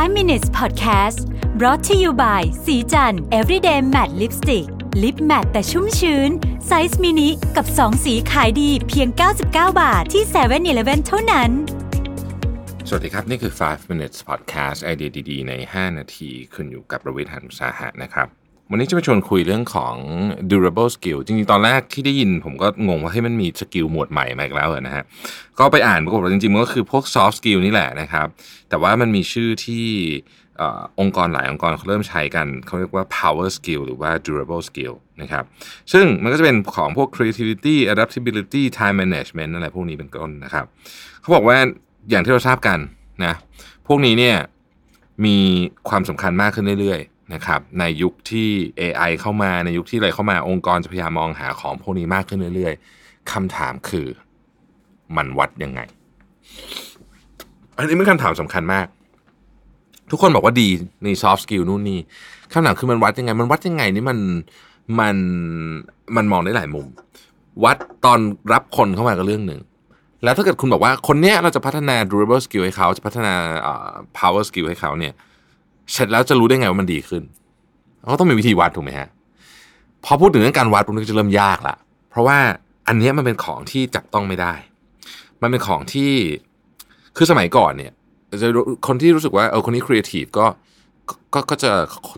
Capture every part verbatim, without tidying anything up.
ไฟว์ มินิทส์ Podcast brought to you by สีจัน Everyday Matte Lipstick Lip Matte แต่ชุ่มชื้นไซส์มินิกับสองสีขายดีเพียงเก้าสิบเก้าบาทที่ เซเว่น-Eleven เท่านั้นสวัสดีครับนี่คือไฟว์ มินิทส์ Podcast ไอเดียดีๆในห้านาทีคุณอยู่กับประวิทย์ หาญอุตสาหะนะครับวันนี้จะมาชวนคุยเรื่องของ durable skill จริงๆตอนแรกที่ได้ยินผมก็งงว่าให้มันมีสกิลหมวดใหม่มาอีกแล้วนะฮะก็ไปอ่านปรากฏว่าจริงๆมันก็คือพวก soft skill นี่แหละนะครับแต่ว่ามันมีชื่อที่เอ่อองค์กรหลายองค์กรเขาเริ่มใช้กันเขาเรียกว่า power skill หรือว่า durable skill นะครับซึ่งมันก็จะเป็นของพวก creativity adaptability time management อะไรพวกนี้เป็นต้นนะครับเขาบอกว่าอย่างที่เราทราบกันนะพวกนี้เนี่ยมีความสำคัญมากขึ้นเรื่อยๆนะครับในยุคที่ เอ ไอ เข้ามาในยุคที่อะไรเข้ามาองค์กรจะพยายามมองหาของพวกนี้มากขึ้นเรื่อยๆคำถามคือมันวัดยังไงอันนี้เป็นคำถามสำคัญมากทุกคนบอกว่าดีมี soft skill นู่นนี่คำถามคือมันวัดยังไงมันวัดยังไงนี่มันมันมันมองได้หลายมุมวัดตอนรับคนเข้ามาก็เรื่องหนึ่งแล้วถ้าเกิดคุณบอกว่าคนเนี้ยเราจะพัฒนา durable skill ให้เขาจะพัฒนา power skill ให้เขาเนี่ยเสร็จแล้วจะรู้ได้ไงว่ามันดีขึ้นก็ต้องมีวิธีวัดถูกไหมฮะพอพูดถึงเรื่องการวัดมันก็จะเริ่มยากละเพราะว่าอันนี้มันเป็นของที่จับต้องไม่ได้มันเป็นของที่คือสมัยก่อนเนี่ยคนที่รู้สึกว่าเออคนนี้ครีเอทีฟก็ก็ก็จะ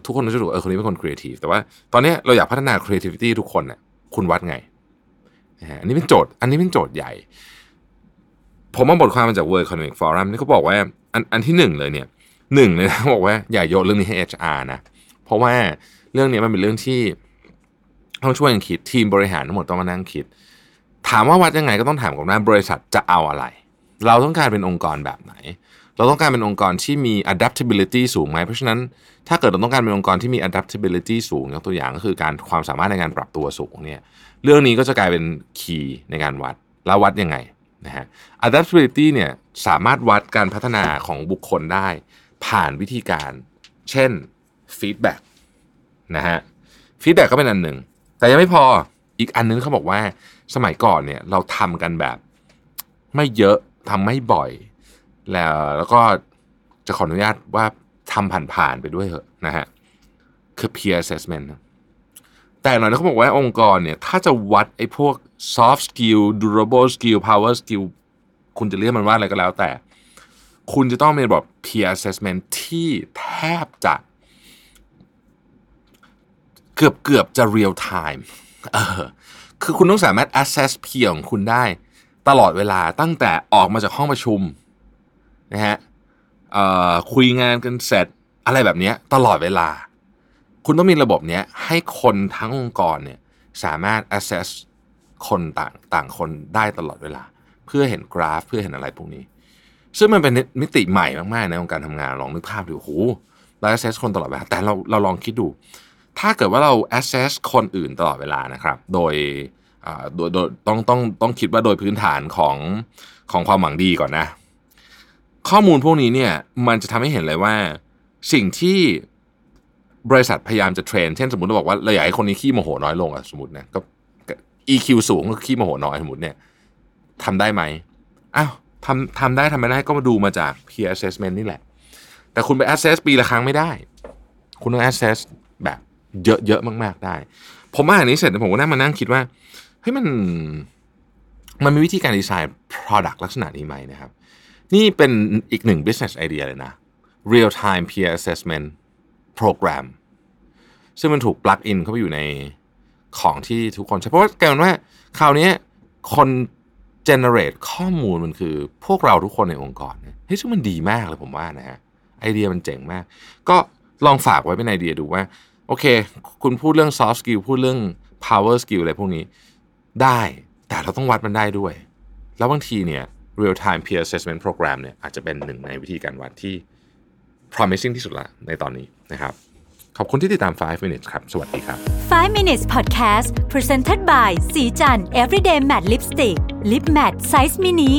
ทุกคนจะรู้เออคนนี้เป็นคนครีเอทีฟแต่ว่าตอนนี้เราอยากพัฒนาครีเอทิวิตี้ทุกคนน่ะคุณวัดไงอันนี้เป็นโจทย์อันนี้เป็นโจทย์ใหญ่ผมเอาบทความมาจาก World Economic Forum นี่เขาบอกว่าอันอันที่หนึ่งเลยเนี่ยหนึ่งเลยนะบอกว่าอย่าโยนเรื่องนี้ให้ เอช อาร์ นะเพราะว่าเรื่องนี้มันเป็นเรื่องที่ต้องช่วยกันคิดทีมบริหารทั้งหมดต้องมานั่งคิดถามว่าวัดยังไงก็ต้องถามก่อนว่าบริษัทจะเอาอะไรเราต้องการเป็นองค์กรแบบไหนเราต้องการเป็นองค์กรที่มี adaptability สูงไหมเพราะฉะนั้นถ้าเกิดเราต้องการเป็นองค์กรที่มี adaptability สูงยกตัวอย่างก็คือการความสามารถในการปรับตัวสูงเนี่ยเรื่องนี้ก็จะกลายเป็น key ในการวัดแล้ววัดยังไงนะฮะ adaptability เนี่ยสามารถวัดการพัฒนาของบุคคลได้ผ่านวิธีการเช่นฟีดแบ็กนะฮะฟีดแบ็กก็เป็นอันหนึ่งแต่ยังไม่พออีกอันนึงเขาบอกว่าสมัยก่อนเนี่ยเราทำกันแบบไม่เยอะทำไม่บ่อยแล้วแล้วก็จะขออนุญาตว่าทำผ่านๆไปด้วยเหอะนะฮะคือ peer assessment แต่หน่อยเขาบอกว่าองค์กรเนี่ยถ้าจะวัดไอ้พวก soft skill durable skill power skill คุณจะเรียกมันว่าอะไรก็แล้วแต่คุณจะต้องมีแบบ peer assessment ที่แทบจะเกือบๆจะ real time เออคือคุณต้องสามารถ assess peer ของคุณได้ตลอดเวลาตั้งแต่ออกมาจากห้องประชุมนะฮะเอ่อคุยงานกันเสร็จอะไรแบบนี้ตลอดเวลาคุณต้องมีระบบเนี้ยให้คนทั้งองค์กรเนี่ยสามารถ assess คนต่างต่างคนได้ตลอดเวลาเพื่อเห็นกราฟเพื่อเห็นอะไรพวกนี้ซึ่งมันเป็นมิติใหม่มากๆในองค์การทำงานลองนึกภาพดูโอ้โหเรา assess คนตลอดเวลาแต่เราเราลองคิดดูถ้าเกิดว่าเรา assess คนอื่นตลอดเวลานะครับโดยโดยโดยต้องต้องต้องคิดว่าโดยพื้นฐานของของความหวังดีก่อนนะข้อมูลพวกนี้เนี่ยมันจะทำให้เห็นเลยว่าสิ่งที่บริษัทพยายามจะเทรนเช่นสมมติเราบอกว่าเราอยากให้คนนี้ขี้โมโหน้อยลงอะสมมตินะก็ อี คิว สูงก็ขี้โมโหน้อยสมมติเนี่ยทำได้ไหมอ้าวทำทำได้ทำไม่ได้ก็มาดูมาจาก peer assessment นี่แหละแต่คุณไป assess ปีละครั้งไม่ได้คุณต้อง assess แบบเยอะๆมากๆได้ผมอ่านนี้เสร็จผมก็นั่งมานั่งคิดว่าเฮ้ยมันมันมีวิธีการดีไซน์ product ลักษณะนี้ไหมนะครับนี่เป็นอีกหนึ่ง business idea เลยนะ real time peer assessment program ซึ่งมันถูก plug in เข้าไปอยู่ในของที่ทุกคนใช้เพราะว่าแกนว่าคราวนี้คนgenerate ข้อมูลมันคือพวกเราทุกคนในองค์กรเนี่ยเฮ้ยซึ่งมันดีมากเลยผมว่านะฮะไอเดียมันเจ๋งมากก็ลองฝากไว้เป็นไอเดียดูว่าโอเคคุณพูดเรื่อง soft skill พูดเรื่อง power skill อะไรพวกนี้ได้แต่เราต้องวัดมันได้ด้วยแล้วบางทีเนี่ย real time peer assessment program เนี่ยอาจจะเป็นหนึ่งในวิธีการวัดที่ promising ที่สุดละในตอนนี้นะครับขอบคุณที่ติดตาม ไฟว์ มินิทส์ ครับ สวัสดีครับ ไฟว์ มินิทส์ Podcast Presented by สีจัน Everyday Matte Lipstick Lip Matte Size Mini